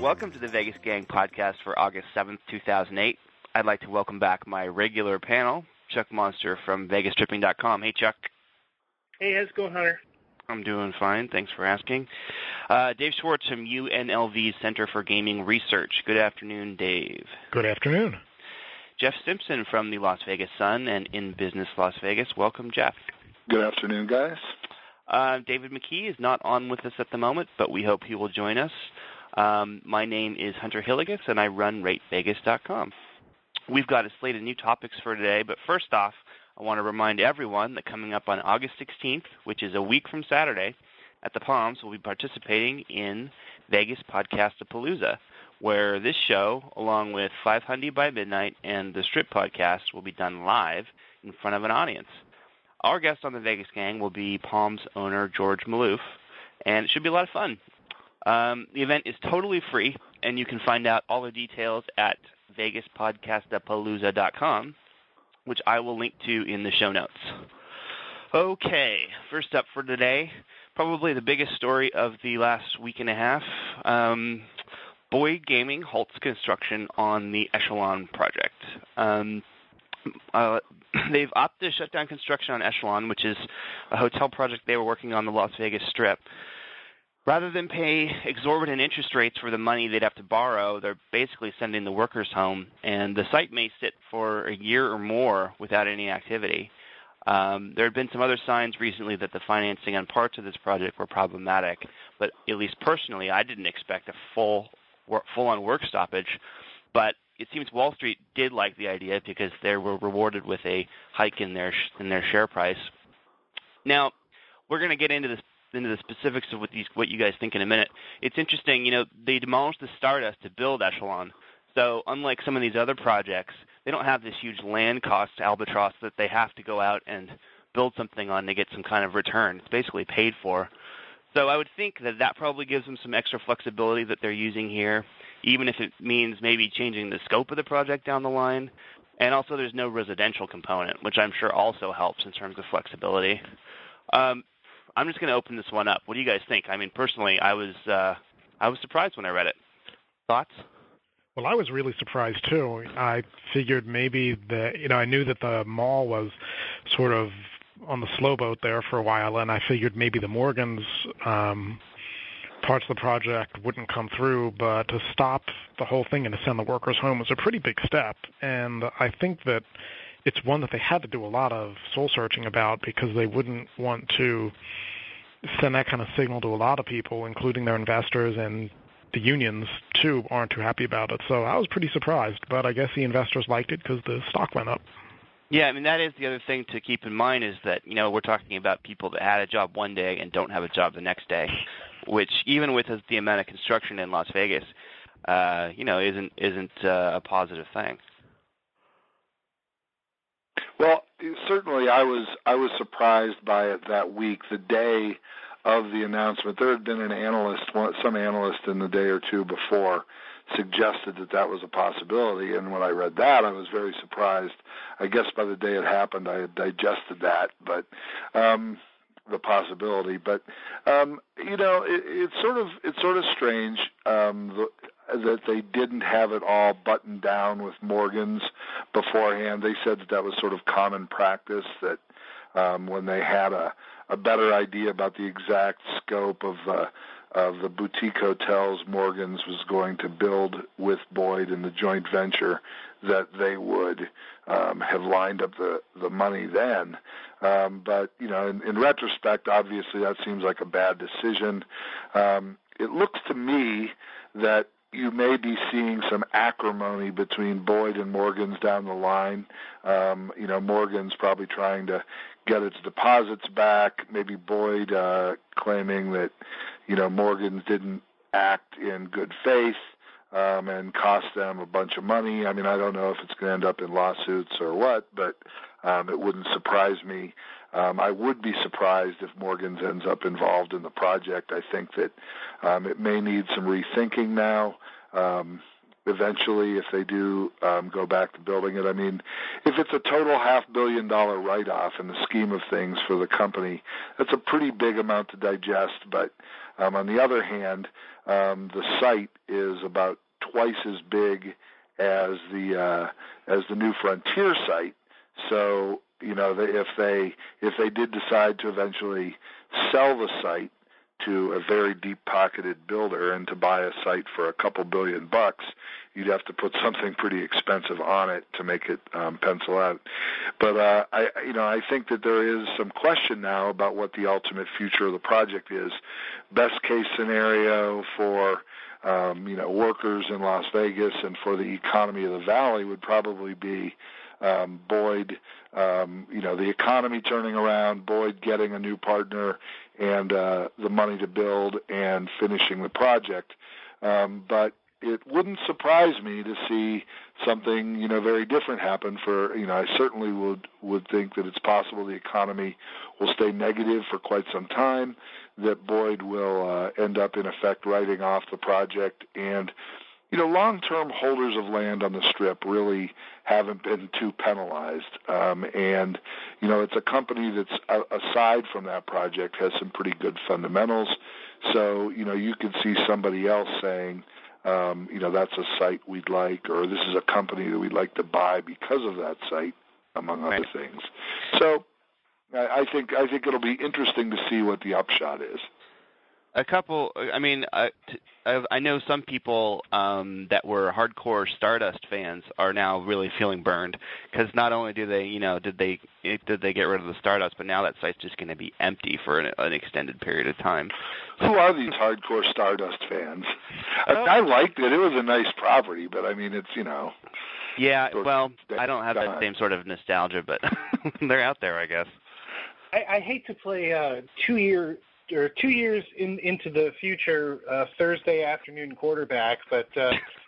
Welcome to the Vegas Gang podcast for August 7th, 2008. I'd like to welcome back my regular panel, Chuck Monster from VegasTripping.com. Hey, Chuck. Hey, how's it going, Hunter? I'm doing fine. Thanks for asking. Dave Schwartz from UNLV's Center for Gaming Research. Good afternoon, Dave. Good afternoon. Jeff Simpson from the Las Vegas Sun and In Business Las Vegas. Welcome, Jeff. Good afternoon, guys. David McKee is not on with us at the moment, but we hope he will join us. My name is Hunter Hilligus, and I run RateVegas.com. We've got a slate of new topics for today, but first off, I want to remind everyone that coming up on August 16th, which is a week from Saturday, at the Palms, we'll be participating in Vegas Podcastapalooza, where this show, along with 500 by Midnight and the Strip Podcast, will be done live in front of an audience. Our guest on the Vegas Gang will be Palms owner George Maloof, and it should be a lot of fun. The event is totally free, and you can find out all the details at VegasPodcastapalooza.com, which I will link to in the show notes. Okay, first up for today, probably the biggest story of the last week and a half. Boyd Gaming halts construction on the Echelon project. They've opted to shut down construction on Echelon, which is a hotel project they were working on the Las Vegas Strip. Rather than pay exorbitant interest rates for the money they'd have to borrow, they're basically sending the workers home, and the site may sit for a year or more without any activity. There had been some other signs recently that the financing on parts of this project were problematic, but at least personally, I didn't expect a full-on work stoppage. But it seems Wall Street did like the idea because they were rewarded with a hike in their share price. Now, we're going to get into the specifics of what you guys think in a minute. It's interesting, you know, they demolished the Stardust to build Echelon. So unlike some of these other projects, they don't have this huge land cost albatross that they have to go out and build something on to get some kind of return. It's basically paid for. So I would think that that probably gives them some extra flexibility that they're using here, even if it means maybe changing the scope of the project down the line. And also there's no residential component, which I'm sure also helps in terms of flexibility. I'm just going to open this one up. What do you guys think? I mean, personally, I was surprised when I read it. Thoughts? Well, I was really surprised too. I figured maybe that, you know, I knew that the mall was sort of on the slow boat there for a while, and I figured maybe the Morgans parts of the project wouldn't come through, but to stop the whole thing and to send the workers home was a pretty big step, and I think that it's one that they had to do a lot of soul-searching about because they wouldn't want to send that kind of signal to a lot of people, including their investors, and the unions, too, aren't too happy about it. So I was pretty surprised, but I guess the investors liked it because the stock went up. Yeah, I mean, that is the other thing to keep in mind is that, you know, we're talking about people that had a job one day and don't have a job the next day, which even with the amount of construction in Las Vegas, you know, isn't a positive thing. Well, certainly I was surprised by it that week, the day of the announcement. There had been an analyst, some analyst in the day or two before, suggested that that was a possibility, and when I read that, I was very surprised. I guess by the day it happened, I had digested that, but the possibility. But you know, it's sort of strange that they didn't have it all buttoned down with Morgans beforehand. They said that was sort of common practice, that when they had a better idea about the exact scope of the boutique hotels Morgans was going to build with Boyd in the joint venture, that they would have lined up the money then. But, you know, in retrospect, obviously that seems like a bad decision. It looks to me that you may be seeing some acrimony between Boyd and Morgans down the line. You know, Morgans probably trying to get its deposits back, maybe Boyd claiming that, you know, Morgans didn't act in good faith and cost them a bunch of money. I mean, I don't know if it's going to end up in lawsuits or what, but it wouldn't surprise me. I would be surprised if Morgans ends up involved in the project. I think that it may need some rethinking now. eventually if they do go back to building it. I mean, if it's a total $500 million write-off in the scheme of things for the company, that's a pretty big amount to digest. But on the other hand, the site is about twice as big as the New Frontier site. So, you know, if they did decide to eventually sell the site to a very deep-pocketed builder and to buy a site for a couple $2 billion, you'd have to put something pretty expensive on it to make it pencil out. But I think that there is some question now about what the ultimate future of the project is. Best case scenario for workers in Las Vegas and for the economy of the valley would probably be Boyd, the economy turning around, Boyd getting a new partner, and the money to build and finishing the project. But it wouldn't surprise me to see something, very different happen for, I certainly would think that it's possible the economy will stay negative for quite some time, that Boyd will end up, in effect, writing off the project. And long-term holders of land on the Strip really haven't been too penalized. It's a company that's, aside from that project, has some pretty good fundamentals. So, you could see somebody else saying, that's a site we'd like, or this is a company that we'd like to buy because of that site, among other things. So I think it'll be interesting to see what the upshot is. I know some people that were hardcore Stardust fans are now really feeling burned because not only do they, did they get rid of the Stardust, but now that site's just going to be empty for an extended period of time. Who are these hardcore Stardust fans? I liked it. It was a nice property, but I mean, it's, Yeah, well, I don't have that same sort of nostalgia, but they're out there, I guess. I hate to play 2 years into the future Thursday afternoon quarterback, but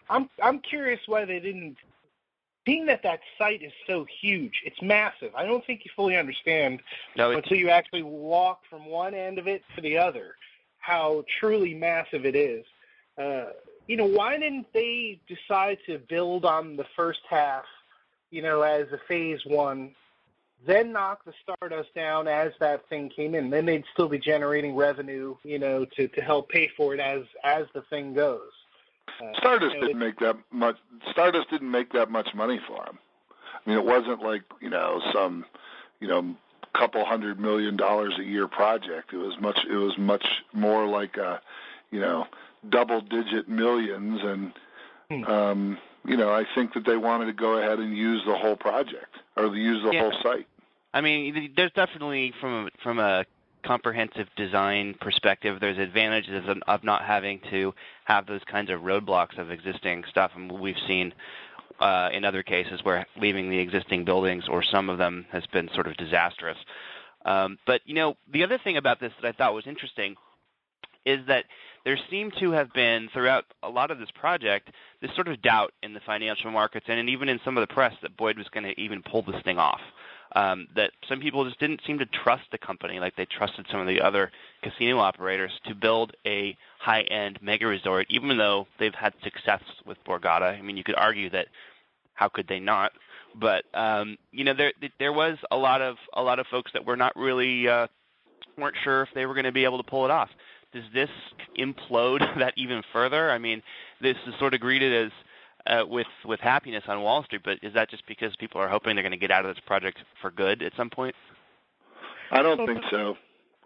I'm curious why they didn't. Being that site is so huge, it's massive. I don't think you fully understand until you actually walk from one end of it to the other how truly massive it is. Why didn't they decide to build on the first half, as a phase one? Then knock the Stardust down as that thing came in. Then they'd still be generating revenue, to help pay for it as the thing goes. Stardust didn't make that much money for them. I mean, it wasn't like couple $100 million a year project. It was much more like a double-digit millions, and I think that they wanted to go ahead and use the whole project. Or they use the whole site. I mean, there's definitely, from a comprehensive design perspective, there's advantages of not having to have those kinds of roadblocks of existing stuff. And we've seen in other cases where leaving the existing buildings or some of them has been sort of disastrous. But the other thing about this that I thought was interesting is that there seemed to have been, throughout a lot of this project, this sort of doubt in the financial markets and even in some of the press that Boyd was going to even pull this thing off, that some people just didn't seem to trust the company like they trusted some of the other casino operators to build a high-end mega resort, even though they've had success with Borgata. I mean, you could argue that how could they not? But, there was a lot of folks that were not really weren't sure if they were going to be able to pull it off. Does this implode that even further? I mean, this is sort of greeted as with happiness on Wall Street, but is that just because people are hoping they're going to get out of this project for good at some point? I don't think so.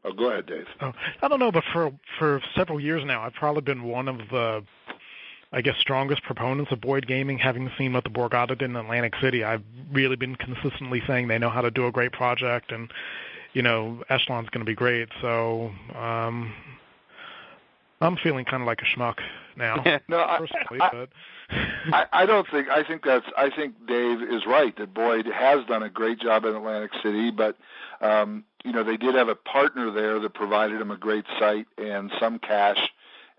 Oh, go ahead, Dave. Oh, I don't know, but for several years now, I've probably been one of the, I guess, strongest proponents of Boyd Gaming, having seen what the Borgata did in Atlantic City. I've really been consistently saying they know how to do a great project, and, Echelon's going to be great, so... I'm feeling kind of like a schmuck now. I think Dave is right that Boyd has done a great job in Atlantic City, but they did have a partner there that provided them a great site and some cash,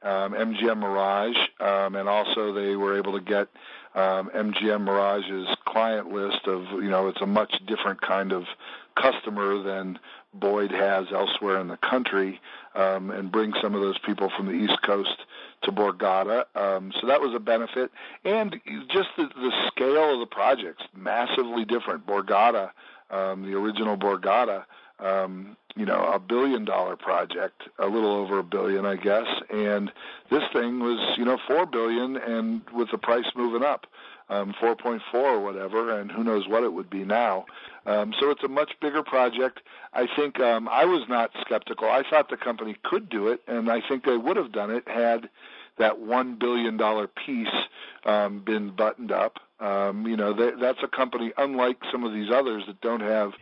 MGM Mirage, and also they were able to get MGM Mirage's client list of, it's a much different kind of customer than Boyd has elsewhere in the country, and bring some of those people from the East Coast to Borgata. So that was a benefit. And just the scale of the projects, massively different. Borgata, the original Borgata, you know, $1 billion project, a little over $1 billion, I guess. And this thing was, you know, $4 billion, and with the price moving up, 4.4 or whatever, and who knows what it would be now. So it's a much bigger project. I think I was not skeptical. I thought the company could do it, and I think they would have done it had that $1 billion piece been buttoned up. You know, that's a company unlike some of these others that don't have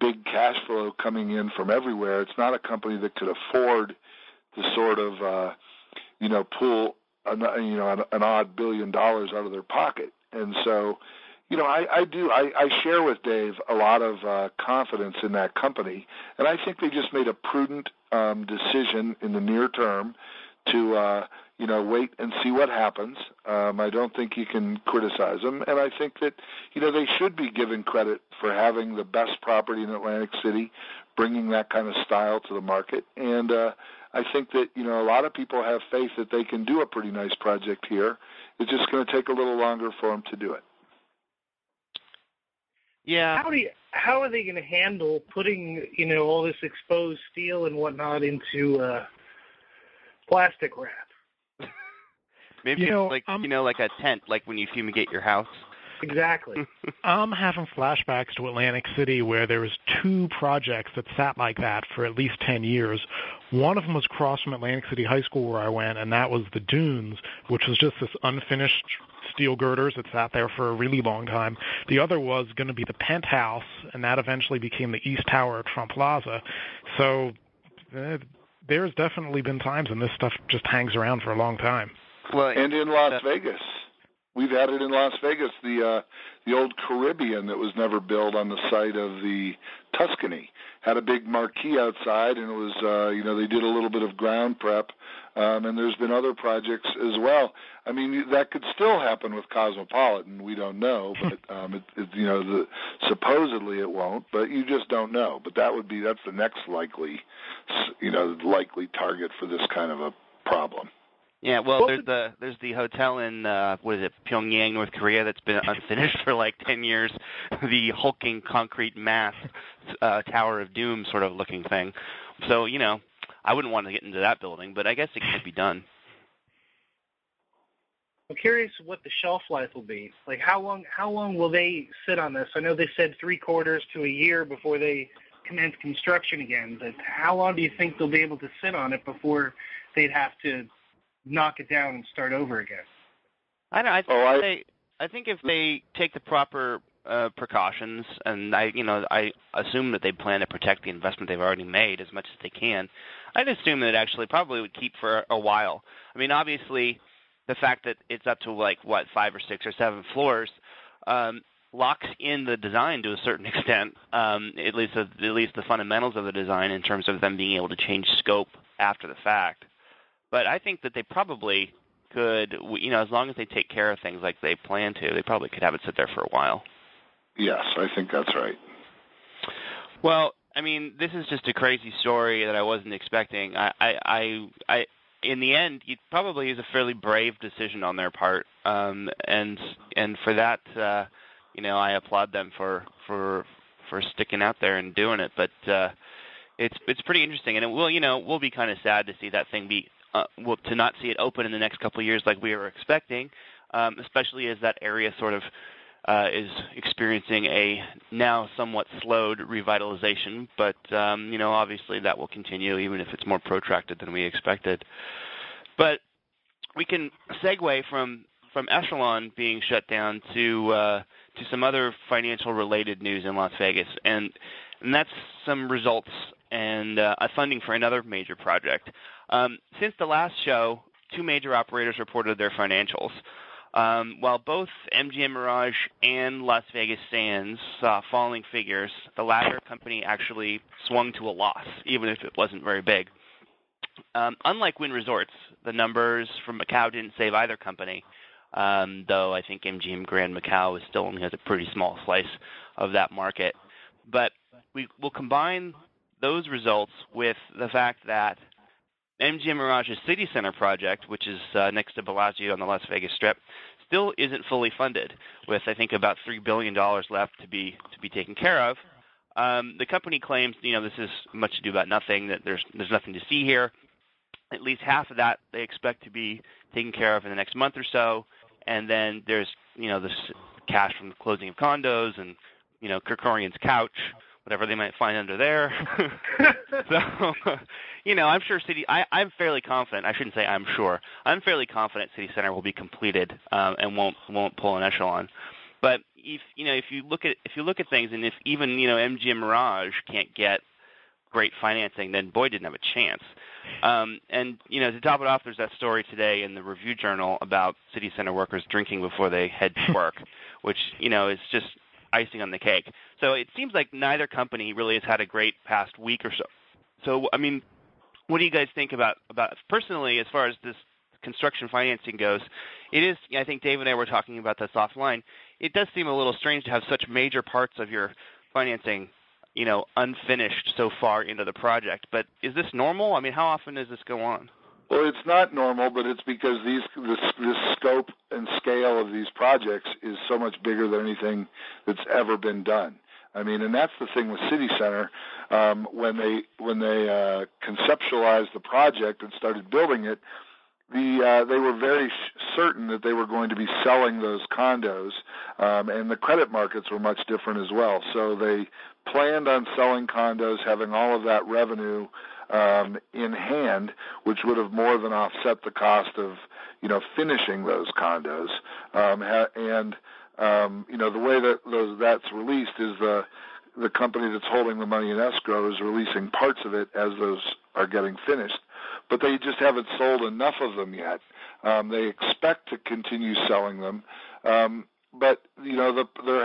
big cash flow coming in from everywhere. It's not a company that could afford to sort of, you know, pull an odd $1 billion out of their pocket. And so, you know, I share with Dave a lot of confidence in that company, and I think they just made a prudent decision in the near term to, you know, wait and see what happens. I don't think you can criticize them, and I think that, you know, they should be given credit for having the best property in Atlantic City, bringing that kind of style to the market, and I think that, you know, a lot of people have faith that they can do a pretty nice project here. It's just going to take a little longer for them to do it. Yeah. How are they going to handle putting, you know, all this exposed steel and whatnot into plastic wrap? Maybe it's like, you know, like a tent, like when you fumigate your house. Exactly. I'm having flashbacks to Atlantic City where there was two projects that sat like that for at least 10 years. One of them was across from Atlantic City High School where I went, and that was the Dunes, which was just this unfinished steel girders that sat there for a really long time. The other was going to be the Penthouse, and that eventually became the East Tower at Trump Plaza. So there's definitely been times when this stuff just hangs around for a long time. Well, and in Las Vegas. We've had it in Las Vegas, the old Caribbean that was never built on the site of the Tuscany. Had a big marquee outside, and it was, you know, they did a little bit of ground prep, and there's been other projects as well. I mean, that could still happen with Cosmopolitan. We don't know, but, you know, supposedly it won't, but you just don't know. But that's the next likely, you know, likely target for this kind of a problem. Yeah, well, there's the hotel in, what is it, Pyongyang, North Korea, that's been unfinished for like 10 years, the hulking concrete mass Tower of Doom sort of looking thing. So, you know, I wouldn't want to get into that building, but I guess it can't be done. I'm curious what the shelf life will be. Like, how long will they sit on this? I know they said 3 quarters to a year before they commence construction again, but how long do you think they'll be able to sit on it before they'd have to knock it down and start over again? I think if they take the proper precautions, and I assume that they plan to protect the investment they've already made as much as they can, I'd assume that it actually probably would keep for a while. I mean, obviously, the fact that it's up to like what 5 or 6 or 7 floors locks in the design to a certain extent, at least the fundamentals of the design in terms of them being able to change scope after the fact. But I think that they probably could, you know, as long as they take care of things like they plan to, they probably could have it sit there for a while. Yes, I think that's right. Well, I mean, this is just a crazy story that I wasn't expecting. I in the end, it probably is a fairly brave decision on their part, and for that, you know, I applaud them for sticking out there and doing it. But it's pretty interesting, and we'll be kind of sad to see that thing be. Well, to not see it open in the next couple of years like we were expecting, especially as that area sort of is experiencing a now somewhat slowed revitalization. But, you know, obviously that will continue even if it's more protracted than we expected. But we can segue from Echelon being shut down to some other financial-related news in Las Vegas, and that's some results and funding for another major project. Since the last show, 2 major operators reported their financials. While both MGM Mirage and Las Vegas Sands saw falling figures, the latter company actually swung to a loss, even if it wasn't very big. Unlike Wynn Resorts, the numbers from Macau didn't save either company, though I think MGM Grand Macau is still only has a pretty small slice of that market. But we will combine those results with the fact that MGM Mirage's City Center project, which is next to Bellagio on the Las Vegas Strip, still isn't fully funded, with I think about $3 billion left to be taken care of. The company claims, this is much ado about nothing, that there's nothing to see here. At least half of that they expect to be taken care of in the next month or so, and then there's this cash from the closing of condos and Kerkorian's couch, whatever they might find under there. So I'm sure I'm fairly confident. I shouldn't say I'm sure. I'm fairly confident City Center will be completed and won't pull an Echelon. But if you look at things, and if even MGM Mirage can't get great financing, then Boyd didn't have a chance. And to top it off, there's that story today in the Review Journal about City Center workers drinking before they head to work, which is just icing on the cake. So it seems like neither company really has had a great past week or so. So I mean, what do you guys think about personally as far as this construction financing goes? It is, I think Dave and I were talking about this offline. It does seem a little strange to have such major parts of your financing unfinished so far into the project. But is this normal? I mean, how often does this go on? Well, it's not normal, but it's because this scope and scale of these projects is so much bigger than anything that's ever been done. I mean, and that's the thing with City Center. When they conceptualized the project and started building it, they were very certain that they were going to be selling those condos, and the credit markets were much different as well. So they planned on selling condos, having all of that revenue in hand, which would have more than offset the cost of, finishing those condos. The way that that's released is the company that's holding the money in escrow is releasing parts of it as those are getting finished. But they just haven't sold enough of them yet. They expect to continue selling them. But, there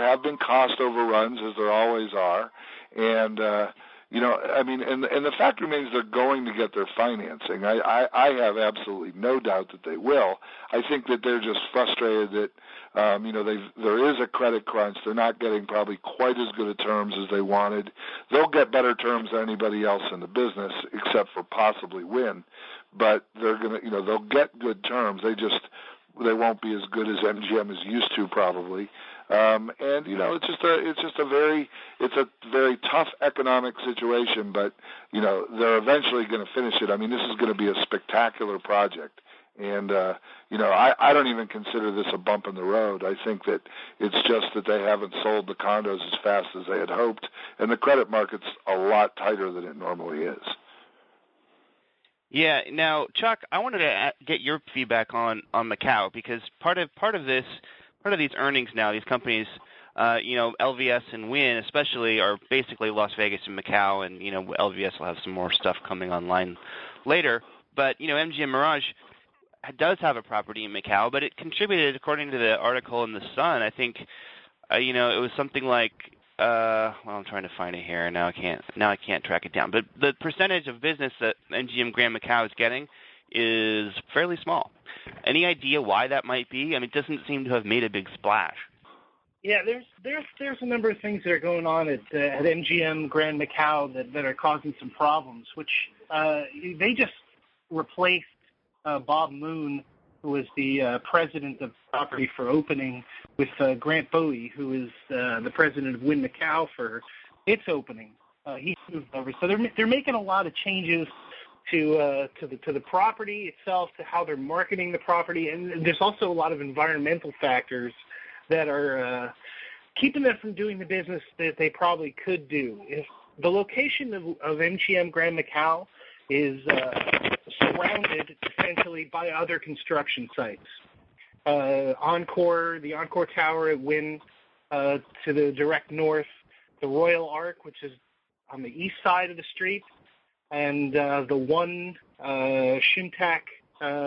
have been cost overruns, as there always are. And, and the fact remains they're going to get their financing. I have absolutely no doubt that they will. I think that they're just frustrated that, there is a credit crunch. They're not getting probably quite as good a terms as they wanted. They'll get better terms than anybody else in the business, except for possibly Wynn. But they're going to, they'll get good terms. They won't be as good as MGM is used to, probably. It's a very tough economic situation, but they're eventually going to finish it. I mean, this is going to be a spectacular project, and I don't even consider this a bump in the road. I think that it's just that they haven't sold the condos as fast as they had hoped, and the credit market's a lot tighter than it normally is. Yeah. Now, Chuck, I wanted to get your feedback on Macau, because part of these earnings now, these companies, LVS and Wynn especially, are basically Las Vegas and Macau, and LVS will have some more stuff coming online later. But MGM Mirage does have a property in Macau, but it contributed, according to the article in the Sun, I think, it was something like, I'm trying to find it here, and now I can't track it down. But the percentage of business that MGM Grand Macau is getting is fairly small. Any idea why that might be? I mean, it doesn't seem to have made a big splash. Yeah, there's a number of things that are going on at MGM Grand Macau that are causing some problems, which they just replaced Bob Moon, who was the president of the property for opening, with Grant Bowie, who is the president of Wynn Macau for its opening. He moved over. So they're making a lot of changes to the property itself, to how they're marketing the property, and there's also a lot of environmental factors that are keeping them from doing the business that they probably could do. If the location of MGM Grand Macau is surrounded essentially by other construction sites. The Encore Tower at Wynn to the direct north, the Royal Arc, which is on the east side of the street, and the one Shintak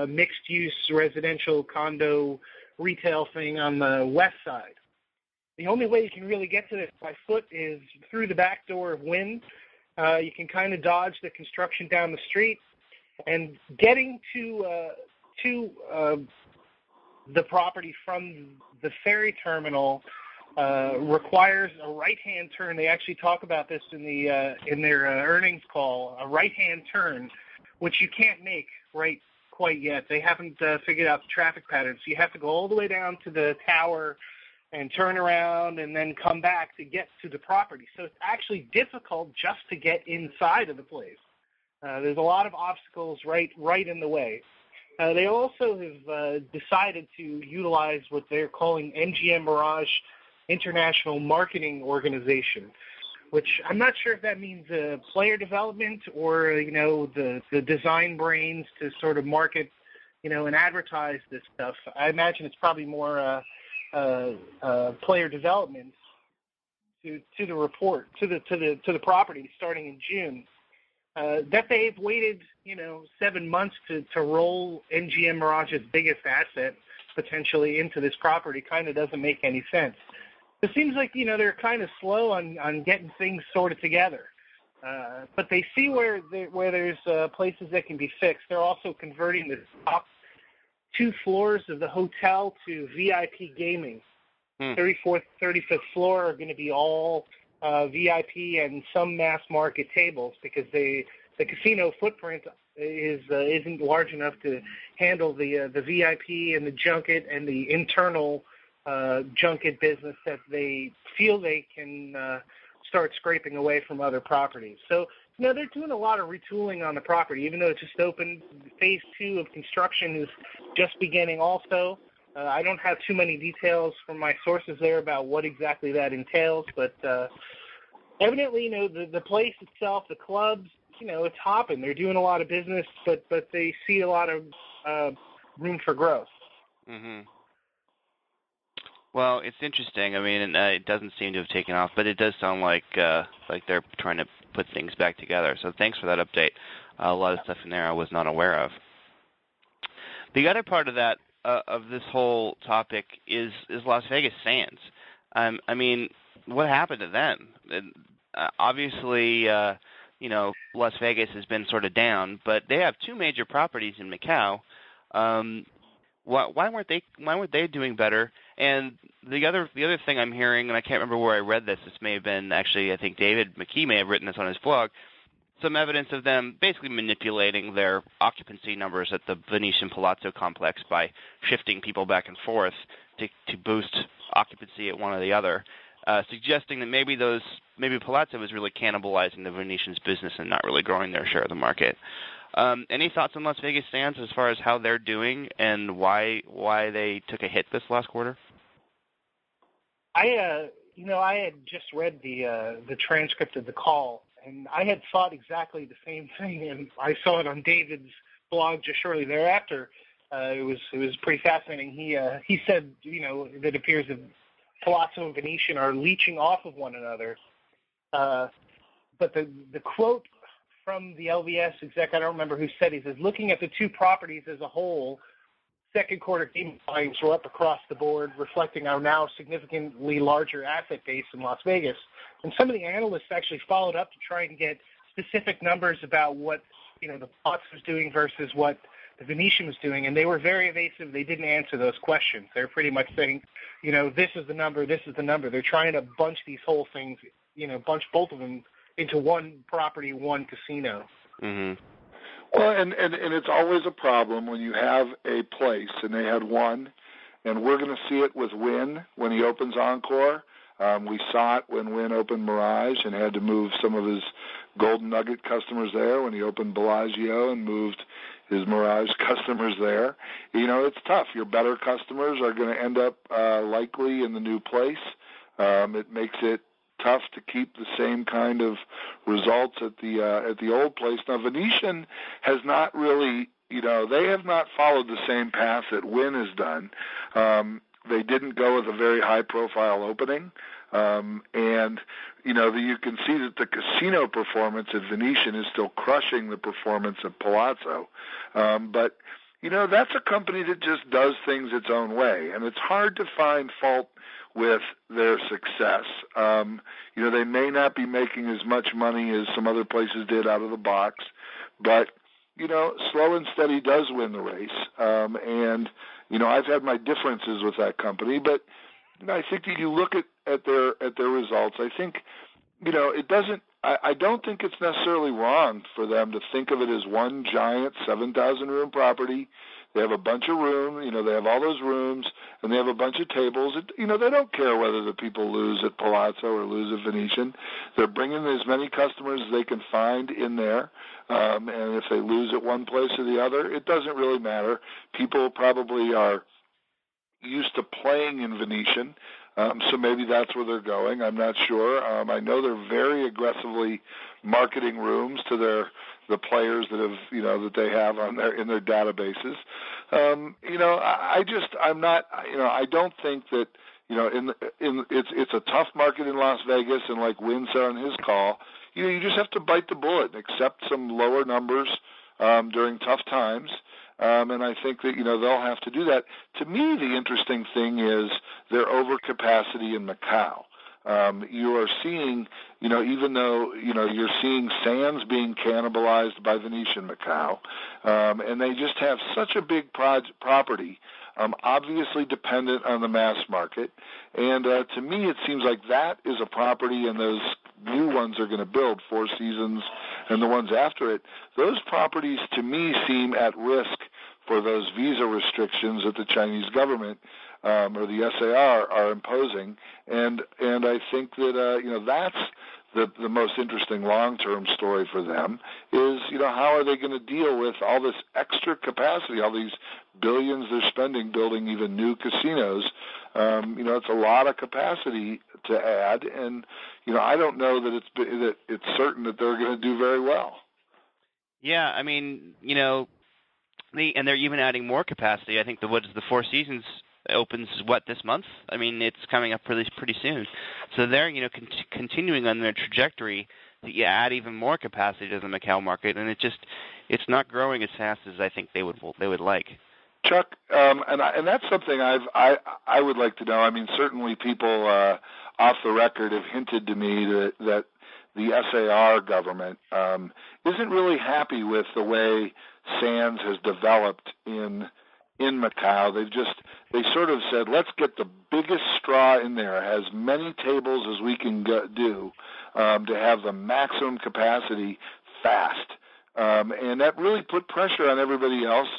mixed-use residential condo retail thing on the west side. The only way you can really get to this by foot is through the back door of Wynn. You can kind of dodge the construction down the street. And getting to the property from the ferry terminal requires a right-hand turn. They actually talk about this in their earnings call, a right-hand turn, which you can't make right quite yet. They haven't figured out the traffic patterns. So you have to go all the way down to the tower and turn around and then come back to get to the property. So it's actually difficult just to get inside of the place. There's a lot of obstacles right in the way. They also have decided to utilize what they're calling MGM Mirage International Marketing Organization, which I'm not sure if that means player development or, you know, the design brains to sort of market, you know, and advertise this stuff. I imagine it's probably more player development to the report to the property starting in June. That they've waited, you know, 7 months to roll MGM Mirage's biggest asset potentially into this property kind of doesn't make any sense. It seems like, you know, they're kind of slow on getting things sorted together. But they see where there's places that can be fixed. They're also converting the top 2 floors of the hotel to VIP gaming. 34th, 35th floor are going to be all VIP and some mass market tables because the casino footprint isn't large enough to handle the VIP and the junket and the internal junket business that they feel they can start scraping away from other properties. So, you know, they're doing a lot of retooling on the property, even though it just opened. Phase 2 of construction is just beginning also. I don't have too many details from my sources there about what exactly that entails, but evidently, you know, the place itself, the clubs, you know, it's hopping. They're doing a lot of business, but they see a lot of room for growth. Mm-hmm. Well, it's interesting. I mean, it doesn't seem to have taken off, but it does sound like they're trying to put things back together. So thanks for that update. A lot of stuff in there I was not aware of. The other part of that, of this whole topic is Las Vegas Sands. I mean, what happened to them? Obviously, you know, Las Vegas has been sort of down, but they have 2 major properties in Macau. Why weren't they doing better? And the other thing I'm hearing, and I can't remember where I read this. This may have been actually, I think David McKee may have written this on his blog. Some evidence of them basically manipulating their occupancy numbers at the Venetian Palazzo complex by shifting people back and forth to boost occupancy at one or the other, suggesting that maybe Palazzo was really cannibalizing the Venetian's business and not really growing their share of the market. Any thoughts on Las Vegas Sands as far as how they're doing and why they took a hit this last quarter? I had just read the transcript of the call. And I had thought exactly the same thing, and I saw it on David's blog just shortly thereafter. It was pretty fascinating. He said, you know, that it appears that Palazzo and Venetian are leeching off of one another. But the quote from the LVS exec, I don't remember who said, he says, looking at the 2 properties as a whole, second quarter gaming volumes were up across the board, reflecting our now significantly larger asset base in Las Vegas. And some of the analysts actually followed up to try and get specific numbers about what, you know, the Palazzo was doing versus what the Venetian was doing, and they were very evasive. They didn't answer those questions. They're pretty much saying, you know, this is the number, this is the number. They're trying to bunch these whole things, you know, bunch both of them into one property, one casino. Mm-hmm. Well, and it's always a problem when you have a place, and they had one, and we're going to see it with Wynn when he opens Encore. We saw it when Wynn opened Mirage and had to move some of his Golden Nugget customers there, when he opened Bellagio and moved his Mirage customers there. You know, it's tough. Your better customers are going to end up likely in the new place. It makes it tough to keep the same kind of results at the old place. Now, Venetian has not really, you know, they have not followed the same path that Wynn has done. They didn't go with a very high-profile opening, and you know, you can see that the casino performance at Venetian is still crushing the performance of Palazzo, but you know, that's a company that just does things its own way, and it's hard to find fault with their success. You know, they may not be making as much money as some other places did out of the box, but, you know, slow and steady does win the race. And, you know, I've had my differences with that company, but you know, I think if you look at their results, I think, you know, it doesn't I don't think it's necessarily wrong for them to think of it as one giant 7,000-room property. They have a bunch of room, they have all those rooms, and they have a bunch of tables. They don't care whether the people lose at Palazzo or lose at Venetian. They're bringing as many customers as they can find in there, and if they lose at one place or the other, it doesn't really matter. People probably are used to playing in Venetian, so maybe that's where they're going. I'm not sure. I know they're very aggressively marketing rooms to the players that have, that they have in their databases. I don't think that, it's a tough market in Las Vegas, and like Wynn said on his call, you just have to bite the bullet and accept some lower numbers during tough times. And I think that, they'll have to do that. To me, the interesting thing is their overcapacity in Macau. You are seeing, even though, you're seeing Sands being cannibalized by Venetian Macau, and they just have such a big property, obviously dependent on the mass market. And to me, it seems like that is a property, and those new ones are going to build, Four Seasons and the ones after it, those properties to me seem at risk for those visa restrictions that the Chinese government or the SAR are imposing, and I think that that's the most interesting long-term story for them is how are they going to deal with all this extra capacity, all these billions they're spending building even new casinos. It's a lot of capacity to add, and I don't know that it's certain that they're going to do very well. Yeah, I mean, and they're even adding more capacity. I think the Four Seasons opens this month. I mean, it's coming up pretty soon. So they're continuing on their trajectory to add even more capacity to the Macau market, and it's not growing as fast as I think they would like. Chuck, and that's something I would like to know. I mean, certainly people off the record have hinted to me that the SAR government isn't really happy with the way Sands has developed in Macau. They sort of said, let's get the biggest straw in there, as many tables as we can do to have the maximum capacity fast. And that really put pressure on everybody else,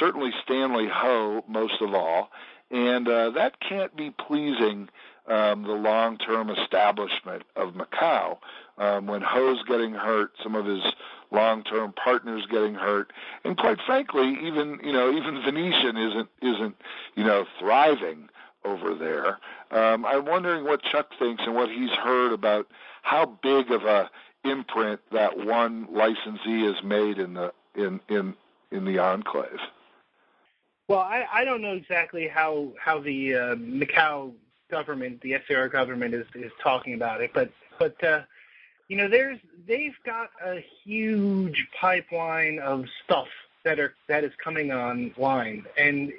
certainly Stanley Ho most of all. And that can't be pleasing the long-term establishment of Macau. When Ho's getting hurt, some of his long-term partners getting hurt, and quite frankly, even Venetian isn't thriving over there. I'm wondering what Chuck thinks and what he's heard about how big of a imprint that one licensee has made in the enclave. Well, I don't know exactly how the Macau government, the SAR government, is talking about it, but they've got a huge pipeline of stuff that is coming online, and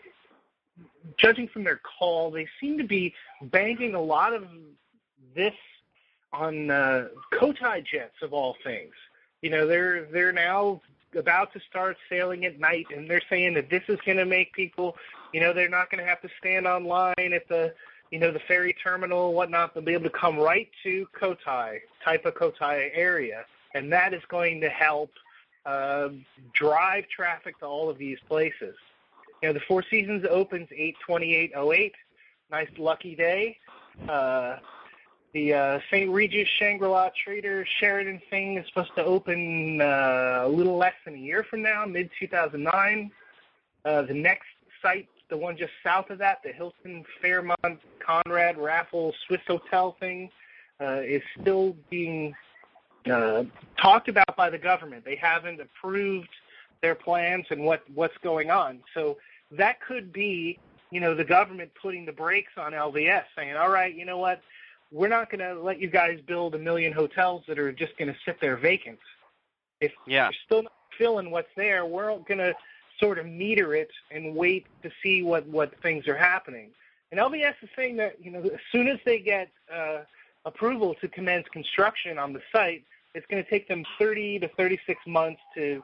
judging from their call, they seem to be banking a lot of this on Cotai jets of all things. They're now about to start sailing at night, and they're saying that this is going to make people, they're not going to have to stand online at the the ferry terminal and whatnot. They'll be able to come right to Cotai, type of Cotai area, and that is going to help drive traffic to all of these places. The Four Seasons opens 8/28/08. Nice lucky day. The St. Regis Shangri-La Trader Sheridan thing is supposed to open a little less than a year from now, mid-2009. The next site, the one just south of that, the Hilton Fairmont Conrad Raffles Swiss Hotel thing, is still being talked about by the government. They haven't approved their plans and what's going on. So that could be, the government putting the brakes on LVS, saying, all right, you know what? We're not going to let you guys build 1 million hotels that are just going to sit there vacant. If you're still not filling what's there, we're going to sort of meter it and wait to see what things are happening. And LVS is saying that, as soon as they get approval to commence construction on the site, it's going to take them 30 to 36 months to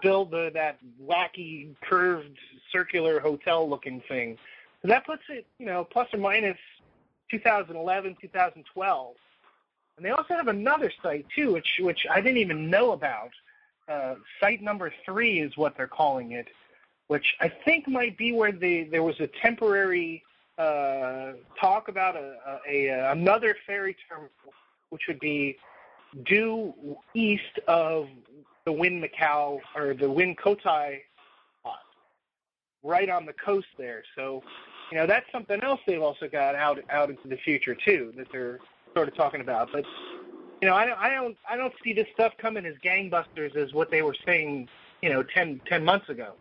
build that wacky, curved, circular hotel-looking thing. So that puts it, plus or minus 2011, 2012. And they also have another site, too, which I didn't even know about. Site number 3 is what they're calling it, which I think might be where there was a temporary talk about another ferry terminal, which would be due east of the Wynn Macau or the Wynn Cotai lot, right on the coast there. So, you know, that's something else they've also got out into the future too that they're sort of talking about. But you know, I don't see this stuff coming as gangbusters as what they were saying, you know, 10 months ago.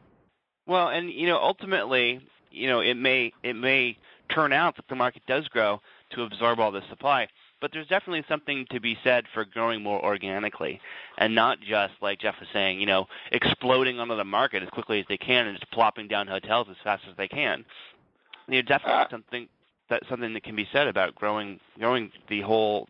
Well, and you know, ultimately, you know, it may turn out that the market does grow to absorb all this supply. But there's definitely something to be said for growing more organically and not just, like Jeff was saying, you know, exploding onto the market as quickly as they can and just plopping down hotels as fast as they can. There's definitely something that can be said about growing the whole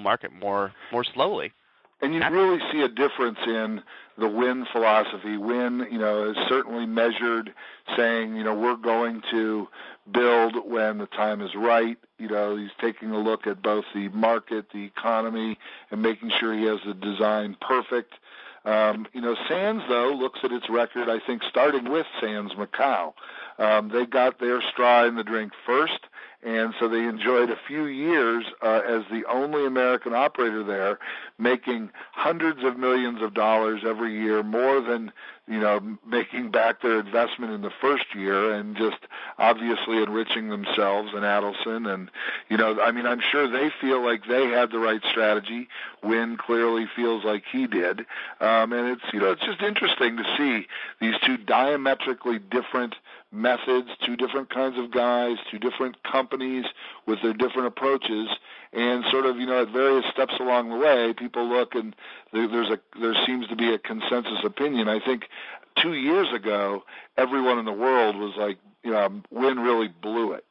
market more slowly. And you really see a difference in the Wynn philosophy. Wynn, you know, is certainly measured, saying, you know, we're going to build when the time is right. You know, he's taking a look at both the market, the economy, and making sure he has the design perfect. You know, Sands, though, looks at its record, I think, starting with Sands Macau. They got their straw in the drink first, and so they enjoyed a few years as the only American operator there, making hundreds of millions of dollars every year, more than, you know, making back their investment in the first year, and just obviously enriching themselves and Adelson. And, you know, I mean, I'm sure they feel like they had the right strategy. Wynn clearly feels like he did. And it's, you know, it's just interesting to see these two diametrically different methods, two different kinds of guys, two different companies with their different approaches, and sort of, you know, at various steps along the way, people look and there seems to be a consensus opinion. I think 2 years ago, everyone in the world was like, you know, Wynn really blew it.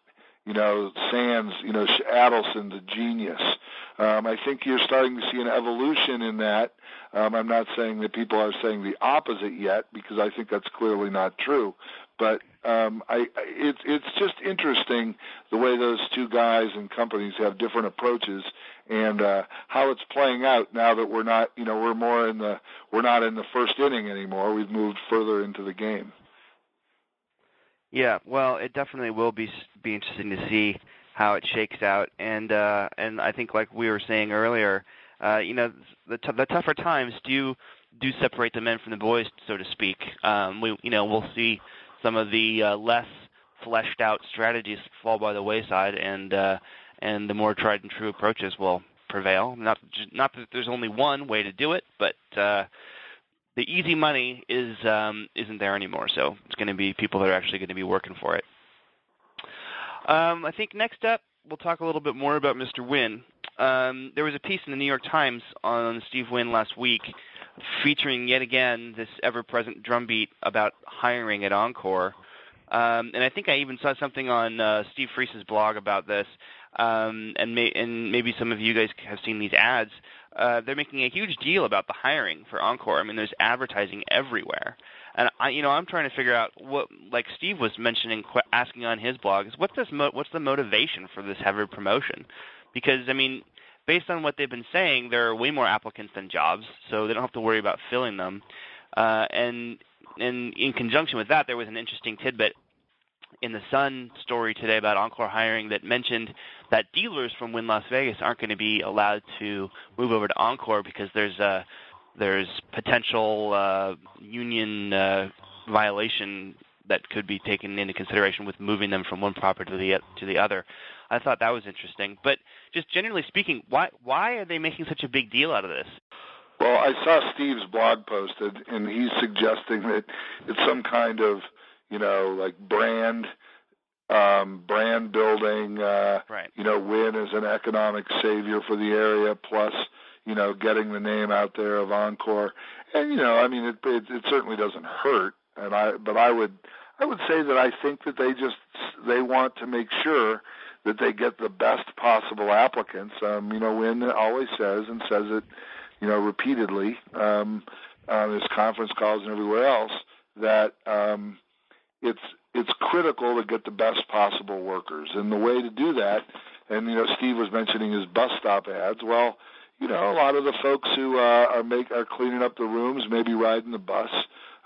You know, Sands, you know, Adelson's a genius. I think you're starting to see an evolution in that. I'm not saying that people are saying the opposite yet, because I think that's clearly not true. But it's just interesting the way those two guys and companies have different approaches, and how it's playing out now that we're not, you know, we're not in the first inning anymore. We've moved further into the game. Yeah, well, it definitely will be interesting to see how it shakes out, and I think, like we were saying earlier, you know, the tougher times do separate the men from the boys, so to speak. We'll see some of the less fleshed out strategies fall by the wayside, and the more tried and true approaches will prevail. Not that there's only one way to do it, but the easy money isn't there anymore. So it's going to be people that are actually going to be working for it. I think next up, we'll talk a little bit more about Mr. Wynn. There was a piece in the New York Times on Steve Wynn last week featuring, yet again, this ever-present drumbeat about hiring at Encore. And I think I even saw something on Steve Freese's blog about this, and maybe some of you guys have seen these ads. They're making a huge deal about the hiring for Encore. I mean, there's advertising everywhere. And I'm trying to figure out what, like Steve was mentioning, asking on his blog, is what's the motivation for this heavy promotion? Because, I mean, based on what they've been saying, there are way more applicants than jobs, so they don't have to worry about filling them. And in conjunction with that, there was an interesting tidbit in the Sun story today about Encore hiring that mentioned that dealers from Wynn Las Vegas aren't going to be allowed to move over to Encore because there's potential union violation that could be taken into consideration with moving them from one property to the other. I thought that was interesting. But just generally speaking, why are they making such a big deal out of this? Well, I saw Steve's blog posted, and he's suggesting that it's some kind of, you know, like brand building, right. You know, Wynn as an economic savior for the area, plus, you know, getting the name out there of Encore. And, you know, I mean, it certainly doesn't hurt. And I would say that I think that they want to make sure that they get the best possible applicants. You know, Wynn always says it, you know, repeatedly on his conference calls and everywhere else, that it's critical to get the best possible workers. And the way to do that And, you know, Steve was mentioning his bus stop ads. Well, you know, a lot of the folks who are cleaning up the rooms, maybe riding the bus.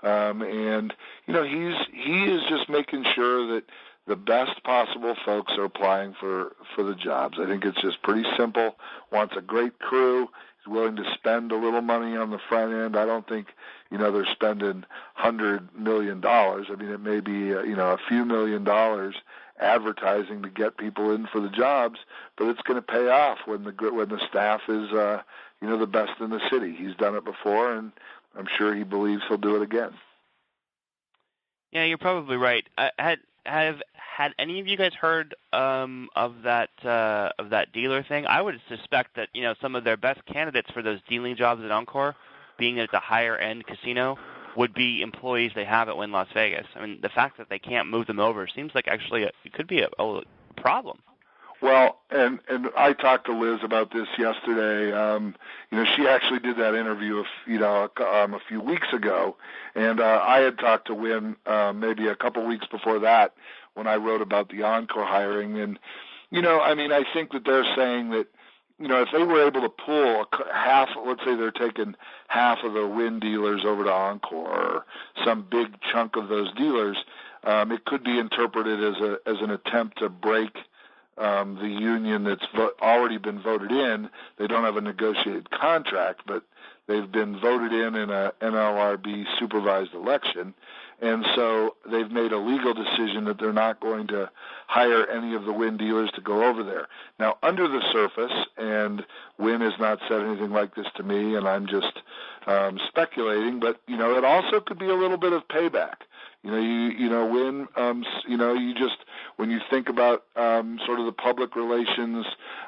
And, you know, he is just making sure that the best possible folks are applying for the jobs. I think it's just pretty simple. Wants a great crew. He's willing to spend a little money on the front end. I don't think, you know, they're spending $100 million. I mean, it may be, you know, a few $1 million advertising to get people in for the jobs, but it's going to pay off when the staff is, you know, the best in the city. He's done it before, and I'm sure he believes he'll do it again. Yeah, you're probably right. Have any of you guys heard of that dealer thing? I would suspect that, you know, some of their best candidates for those dealing jobs at Encore, being at the higher end casino, would be employees they have at Wynn Las Vegas. I mean, the fact that they can't move them over seems like actually it could be a problem. Well, and I talked to Liz about this yesterday. You know, she actually did that interview, a few weeks ago, and I had talked to Wynn maybe a couple weeks before that when I wrote about the Encore hiring. And, you know, I mean, I think that they're saying that, you know, if they were able to pull half, let's say they're taking half of the Wynn dealers over to Encore, or some big chunk of those dealers, it could be interpreted as an attempt to break the union that's already been voted in. They don't have a negotiated contract, but they've been voted in a NLRB supervised election, and so they've made a legal decision that they're not going to hire any of the Wynn dealers to go over there. Now, under the surface, and Wynn has not said anything like this to me, and I'm just speculating, but, you know, it also could be a little bit of payback. You know, Wynn, you know, you just, when you think about sort of the public relations,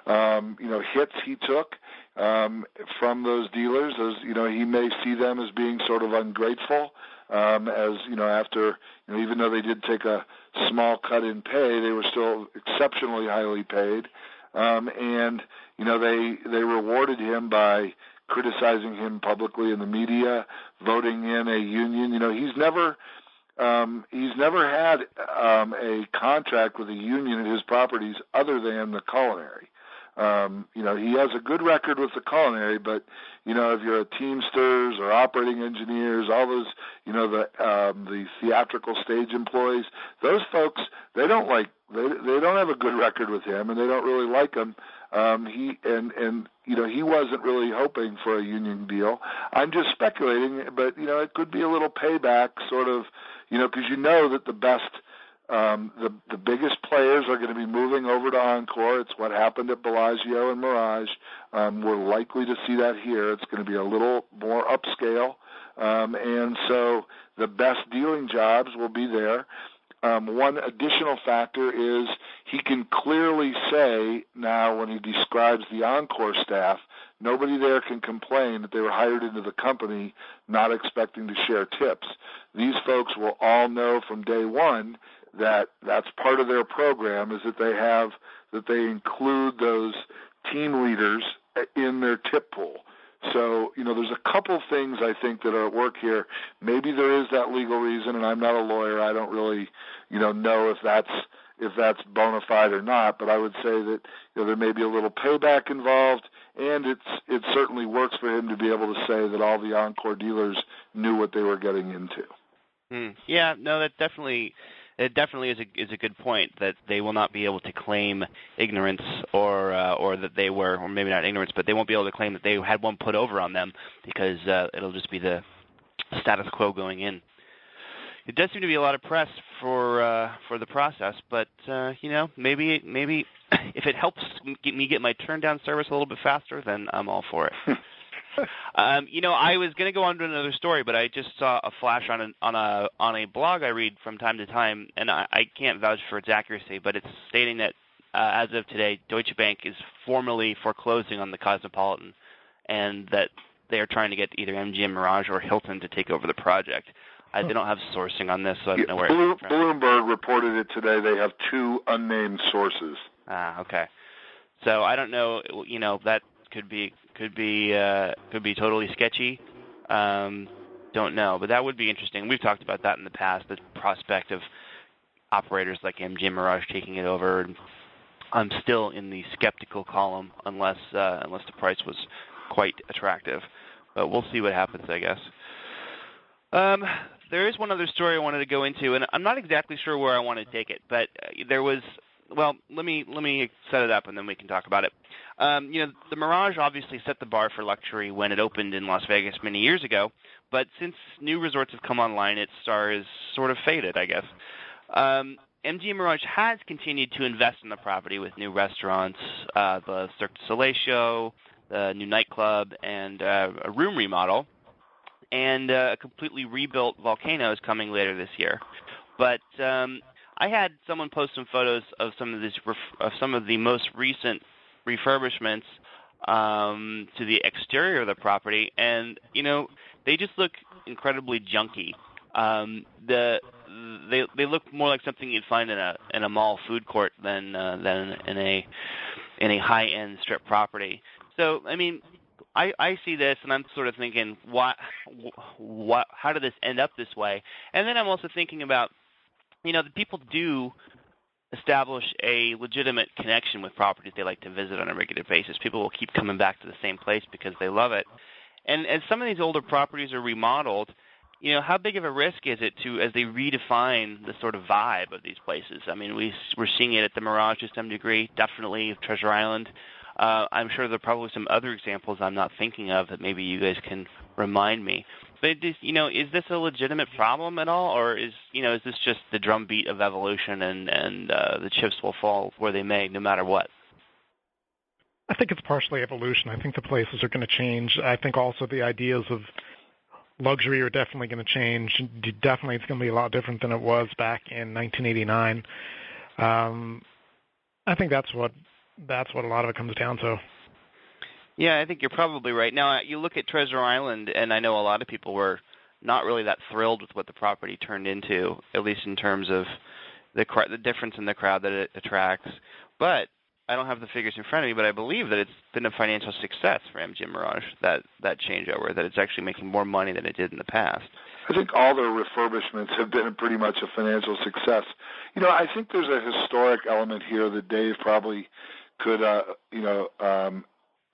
you know, hits he took from those dealers, those, you know, he may see them as being sort of ungrateful, as, you know, after, you know, even though they did take a small cut in pay, they were still exceptionally highly paid, and, you know, they rewarded him by criticizing him publicly in the media, voting in a union. You know, he's never had a contract with a union at his properties other than the culinary. You know, he has a good record with the culinary, but, you know, if you're a Teamsters or operating engineers, all those, you know, the theatrical stage employees, those folks, they don't have a good record with him, and they don't really like him. He you know, he wasn't really hoping for a union deal. I'm just speculating, but, you know, it could be a little payback, sort of, you know, because you know that the best, the biggest players are going to be moving over to Encore. It's what happened at Bellagio and Mirage. We're likely to see that here. It's going to be a little more upscale, and so the best dealing jobs will be there. One additional factor is he can clearly say now, when he describes the Encore staff, nobody there can complain that they were hired into the company not expecting to share tips. These folks will all know from day one that that's part of their program, is that they include those team leaders in their tip pool. So, you know, there's a couple things I think that are at work here. Maybe there is that legal reason, and I'm not a lawyer. I don't really, you know if that's bona fide or not, but I would say that, you know, there may be a little payback involved, and it certainly works for him to be able to say that all the Encore dealers knew what they were getting into. Yeah, no, that definitely is a good point, that they will not be able to claim ignorance or that they were, or maybe not ignorance, but they won't be able to claim that they had one put over on them, because it'll just be the status quo going in. It does seem to be a lot of press for the process, but you know, maybe if it helps me get my turn-down service a little bit faster, then I'm all for it. You know, I was going to go on to another story, but I just saw a flash on a blog I read from time to time, and I can't vouch for its accuracy, but it's stating that as of today, Deutsche Bank is formally foreclosing on the Cosmopolitan, and that they are trying to get either MGM Mirage or Hilton to take over the project. They don't have sourcing on this, so I don't know where it's from. Bloomberg reported it today. They have two unnamed sources. Ah, okay. So I don't know. You know, that could be totally sketchy. Don't know, but that would be interesting. We've talked about that in the past. The prospect of operators like MGM Mirage taking it over, and I'm still in the skeptical column unless the price was quite attractive. But we'll see what happens, I guess. There is one other story I wanted to go into, and I'm not exactly sure where I want to take it, but there was – well, let me set it up, and then we can talk about it. The Mirage obviously set the bar for luxury when it opened in Las Vegas many years ago, but since new resorts have come online, its star is sort of faded, I guess. MGM Mirage has continued to invest in the property with new restaurants, the Cirque du Soleil show, the new nightclub, and a room remodel. And a completely rebuilt volcano is coming later this year. But I had someone post some photos of some of the most recent refurbishments to the exterior of the property, and they just look incredibly junky. They look more like something you'd find in a mall food court than in a high-end strip property. So I see this, and I'm sort of thinking, what? How did this end up this way? And then I'm also thinking about, the people do establish a legitimate connection with properties they like to visit on a regular basis. People will keep coming back to the same place because they love it. And as some of these older properties are remodeled, how big of a risk is it as they redefine the sort of vibe of these places? I mean, we're seeing it at the Mirage to some degree, definitely Treasure Island. I'm sure there are probably some other examples I'm not thinking of that maybe you guys can remind me. But is this a legitimate problem at all, or is this just the drumbeat of evolution and the chips will fall where they may, no matter what? I think it's partially evolution. I think the places are going to change. I think also the ideas of luxury are definitely going to change. Definitely, it's going to be a lot different than it was back in 1989. I think that's what a lot of it comes down to. Yeah, I think you're probably right. Now, you look at Treasure Island, and I know a lot of people were not really that thrilled with what the property turned into, at least in terms of the difference in the crowd that it attracts. But I don't have the figures in front of me, but I believe that it's been a financial success for MGM Mirage, that changeover, that it's actually making more money than it did in the past. I think all their refurbishments have been pretty much a financial success. I think there's a historic element here that Dave probably could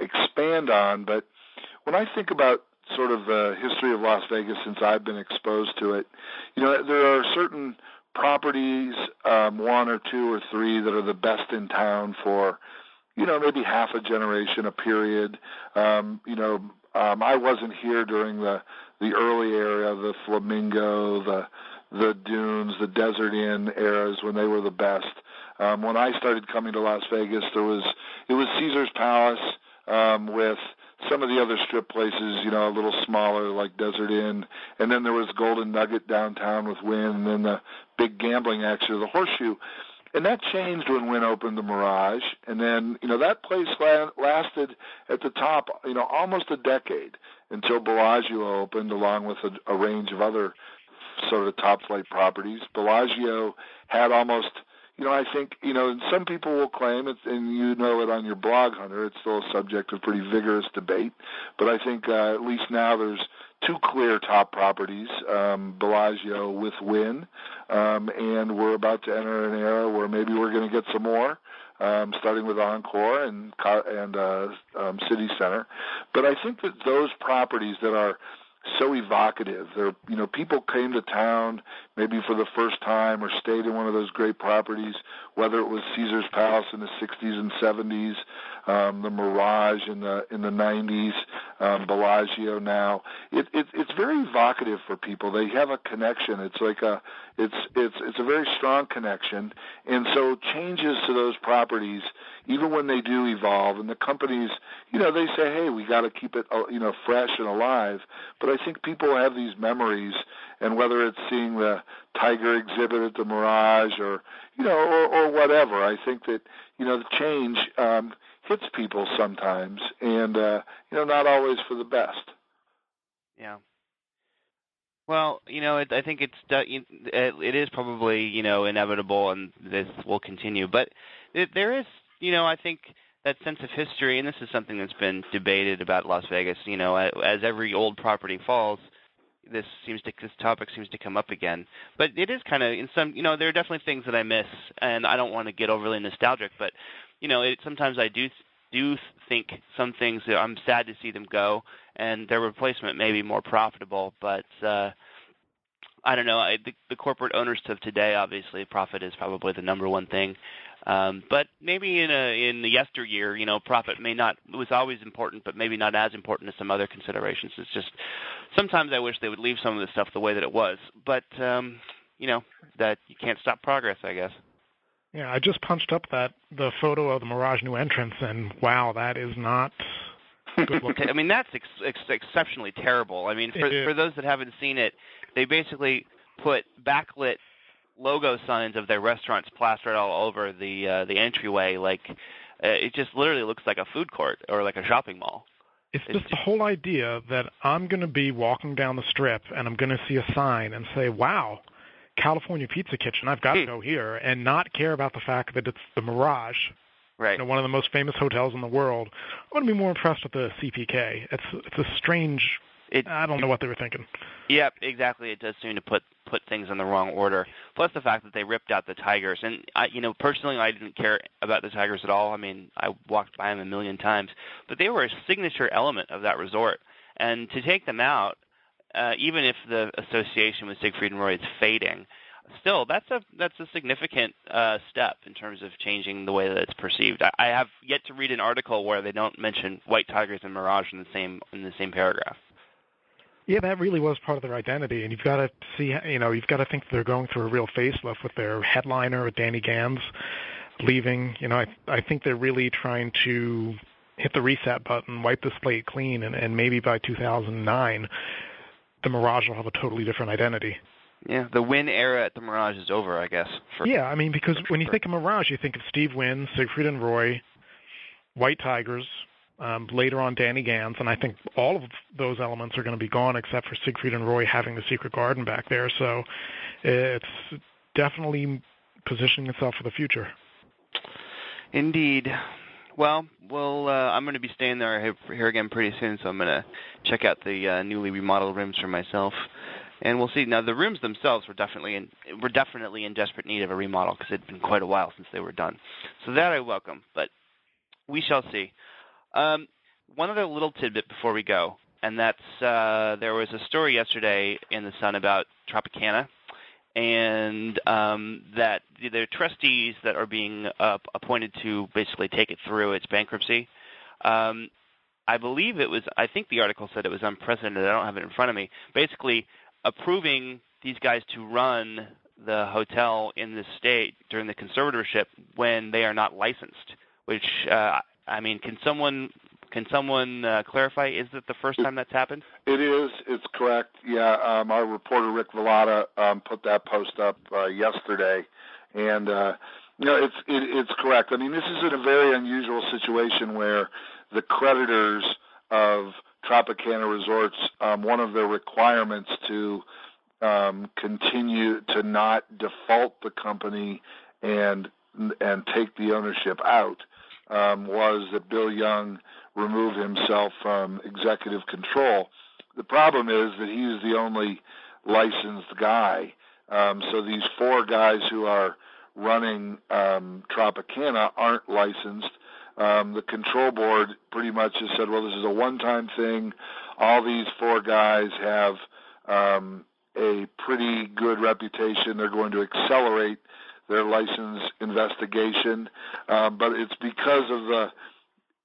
expand on, but when I think about sort of the history of Las Vegas since I've been exposed to it, there are certain properties, one or two or three, that are the best in town for, maybe half a generation, a period. I wasn't here during the early era, the Flamingo, the Dunes, the Desert Inn eras when they were the best. When I started coming to Las Vegas, it was Caesar's Palace with some of the other strip places, a little smaller like Desert Inn, and then there was Golden Nugget downtown with Wynn, and then the big gambling action of the Horseshoe. And that changed when Wynn opened the Mirage, and then, that place lasted at the top, almost a decade until Bellagio opened, along with a range of other sort of top-flight properties. Bellagio had almost... I think, and some people will claim it, and it on your blog, Hunter, it's still a subject of pretty vigorous debate, but I think at least now there's two clear top properties, Bellagio with Wynn, and we're about to enter an era where maybe we're going to get some more, starting with Encore and City Center. But I think that those properties that are so evocative. People came to town maybe for the first time or stayed in one of those great properties, whether it was Caesar's Palace in the 60s and 70s, the Mirage in the 90s, Bellagio now. It's very evocative for people. They have a connection. It's a very strong connection. And so changes to those properties, even when they do evolve, and the companies, they say, hey, we got to keep it, fresh and alive. But I think people have these memories, and whether it's seeing the tiger exhibit at the Mirage or, or whatever, I think that, the change hits people sometimes, and, not always for the best. Yeah. Well, I think it is probably, inevitable, and this will continue. But there is, I think that sense of history, and this is something that's been debated about Las Vegas, as every old property falls, this topic seems to come up again. But it is kind of, there are definitely things that I miss, and I don't want to get overly nostalgic, but you know, sometimes I do think some things that I'm sad to see them go, and their replacement may be more profitable. But I don't know. The corporate owners of today, obviously, profit is probably the number one thing. But maybe in the yesteryear, you know, profit may not was always important, but maybe not as important as some other considerations. It's just sometimes I wish they would leave some of the stuff the way that it was. But you know, that you can't stop progress, I guess. Yeah, I just punched up the photo of the Mirage new entrance, and wow, that is not good looking. I mean, that's exceptionally terrible. I mean, for those that haven't seen it, they basically put backlit logo signs of their restaurants plastered all over the entryway. Like it just literally looks like a food court or like a shopping mall. It's just the whole idea that I'm going to be walking down the Strip and I'm going to see a sign and say, wow, California Pizza Kitchen, I've got to go here, and not care about the fact that it's the Mirage, right? You know, one of the most famous hotels in the world. I want to be more impressed with the CPK. It's a strange – I don't know what they were thinking. Yep, exactly. It does seem to put things in the wrong order, plus the fact that they ripped out the Tigers. And, you know, personally, I didn't care about the Tigers at all. I mean, I walked by them a million times. But they were a signature element of that resort. And to take them out, even if the association with Siegfried and Roy is fading, still that's a significant step in terms of changing the way that it's perceived. I have yet to read an article where they don't mention White Tigers and Mirage in the same paragraph. Yeah, that really was part of their identity, and you've got to see, you know, you've got to think they're going through a real facelift with their headliner, Danny Gans, leaving. You know, I think they're really trying to hit the reset button, wipe the slate clean, and maybe by 2009. The Mirage will have a totally different identity. Yeah, the Wynn era at the Mirage is over, I guess. Yeah, I mean, because when you think of Mirage, you think of Steve Wynn, Siegfried and Roy, White Tigers, later on Danny Gans, and I think all of those elements are going to be gone except for Siegfried and Roy having the Secret Garden back there. So it's definitely positioning itself for the future. Indeed. Well, I'm going to be staying there here again pretty soon, so I'm going to check out the newly remodeled rooms for myself, and we'll see. Now, the rooms themselves were definitely in desperate need of a remodel because it had been quite a while since they were done. So that I welcome, but we shall see. One other little tidbit before we go, and that's there was a story yesterday in The Sun about Tropicana, and that the trustees that are being appointed to basically take it through its bankruptcy, I believe it was – I think the article said it was unprecedented. I don't have it in front of me. Basically approving these guys to run the hotel in the state during the conservatorship when they are not licensed, which I mean, can someone clarify? Is it the first time that's happened? It is. It's correct. Yeah, our reporter Rick Velata put that post up yesterday, and you know, it's correct. I mean, this is in a very unusual situation where the creditors of Tropicana Resorts, one of their requirements to continue to not default the company and take the ownership out was that Bill Young remove himself from executive control. The problem is that he's the only licensed guy. So these four guys who are running Tropicana aren't licensed. The control board pretty much has said, well, this is a one-time thing. All these four guys have a pretty good reputation. They're going to accelerate their license investigation. But it's because of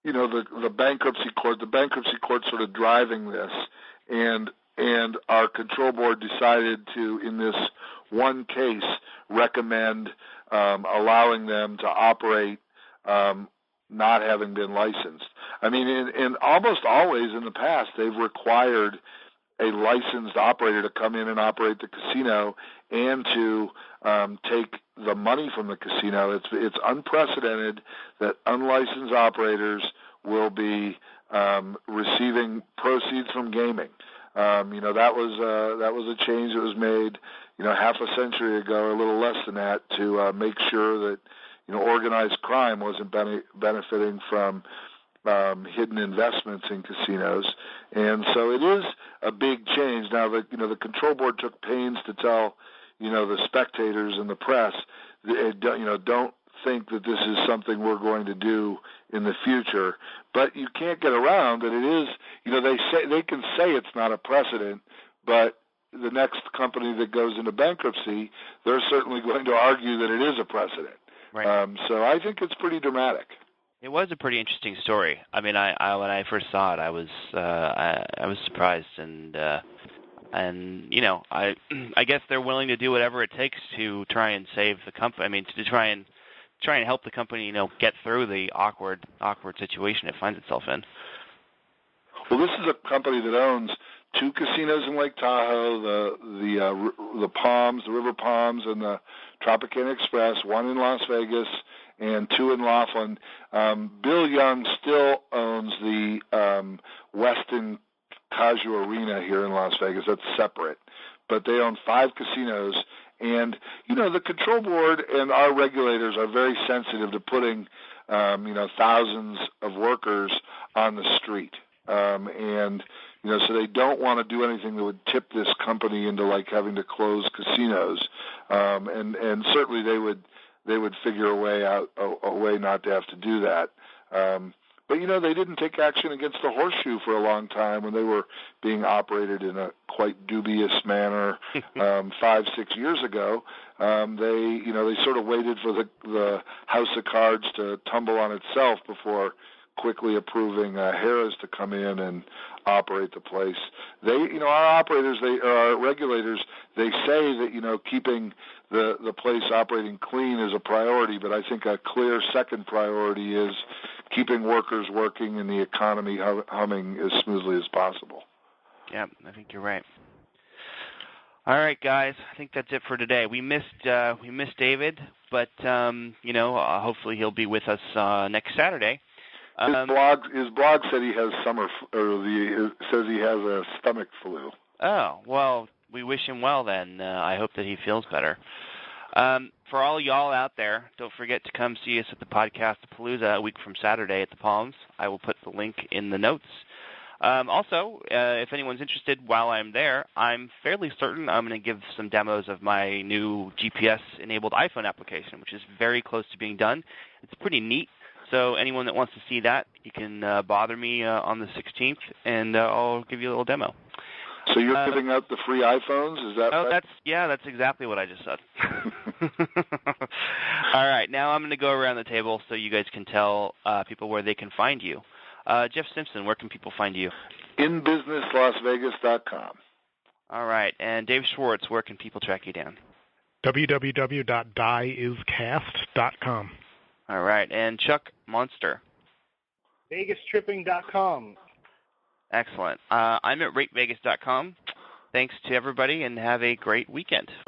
the bankruptcy court. The bankruptcy court sort of driving this, and our control board decided to, in this one case, recommend allowing them to operate, not having been licensed. I mean, in almost always in the past, they've required a licensed operator to come in and operate the casino and to take the money from the casino. It's unprecedented that unlicensed operators will be receiving proceeds from gaming. You know, that was a change that was made, you know, half a century ago, a little less than that, to make sure that, you know, organized crime wasn't benefiting from hidden investments in casinos. And so it is a big change. Now, the control board took pains to tell, you know, the spectators and the press, don't think that this is something we're going to do in the future. But you can't get around that it is, you know, they can say it's not a precedent, but the next company that goes into bankruptcy, they're certainly going to argue that it is a precedent. Right. So I think it's pretty dramatic. It was a pretty interesting story. I mean, I when I first saw it, I was surprised, and you know, I guess they're willing to do whatever it takes to try and save the company. I mean, to try and help the company, you know, get through the awkward situation it finds itself in. Well, this is a company that owns two casinos in Lake Tahoe, the Palms, the River Palms, and the Tropicana Express, one in Las Vegas and two in Laughlin. Bill Young still owns the Westin Caju Arena here in Las Vegas. That's separate. But they own five casinos. And, you know, the control board and our regulators are very sensitive to putting, you know, thousands of workers on the street. And, you know, so they don't want to do anything that would tip this company into, like, having to close casinos. And certainly they would figure a way not to have to do that. But, you know, they didn't take action against the Horseshoe for a long time when they were being operated in a quite dubious manner 5-6 years ago. They sort of waited for the house of cards to tumble on itself before quickly approving Harrah's to come in and operate the place. Our regulators, they say that, you know, keeping the place operating clean is a priority, but I think a clear second priority is keeping workers working and the economy humming as smoothly as possible. Yeah, I think you're right. All right, guys, I think that's it for today. We missed David, but you know, hopefully he'll be with us next Saturday. His blog said he has says he has a stomach flu. Oh, well, we wish him well then. I hope that he feels better. For all y'all out there, don't forget to come see us at the Podcast-a-Palooza a week from Saturday at the Palms. I will put the link in the notes. Also, if anyone's interested while I'm there, I'm fairly certain I'm going to give some demos of my new GPS-enabled iPhone application, which is very close to being done. It's pretty neat. So anyone that wants to see that, you can bother me on the 16th, and I'll give you a little demo. So you're giving out the free iPhones? Is that right? That's exactly what I just said. All right, now I'm going to go around the table so you guys can tell people where they can find you. Jeff Simpson, where can people find you? InBusinessLasVegas.com. All right, and Dave Schwartz, where can people track you down? www.dieiscast.com. All right, and Chuck Monster. VegasTripping.com. Excellent. I'm at RateVegas.com. Thanks to everybody, and have a great weekend.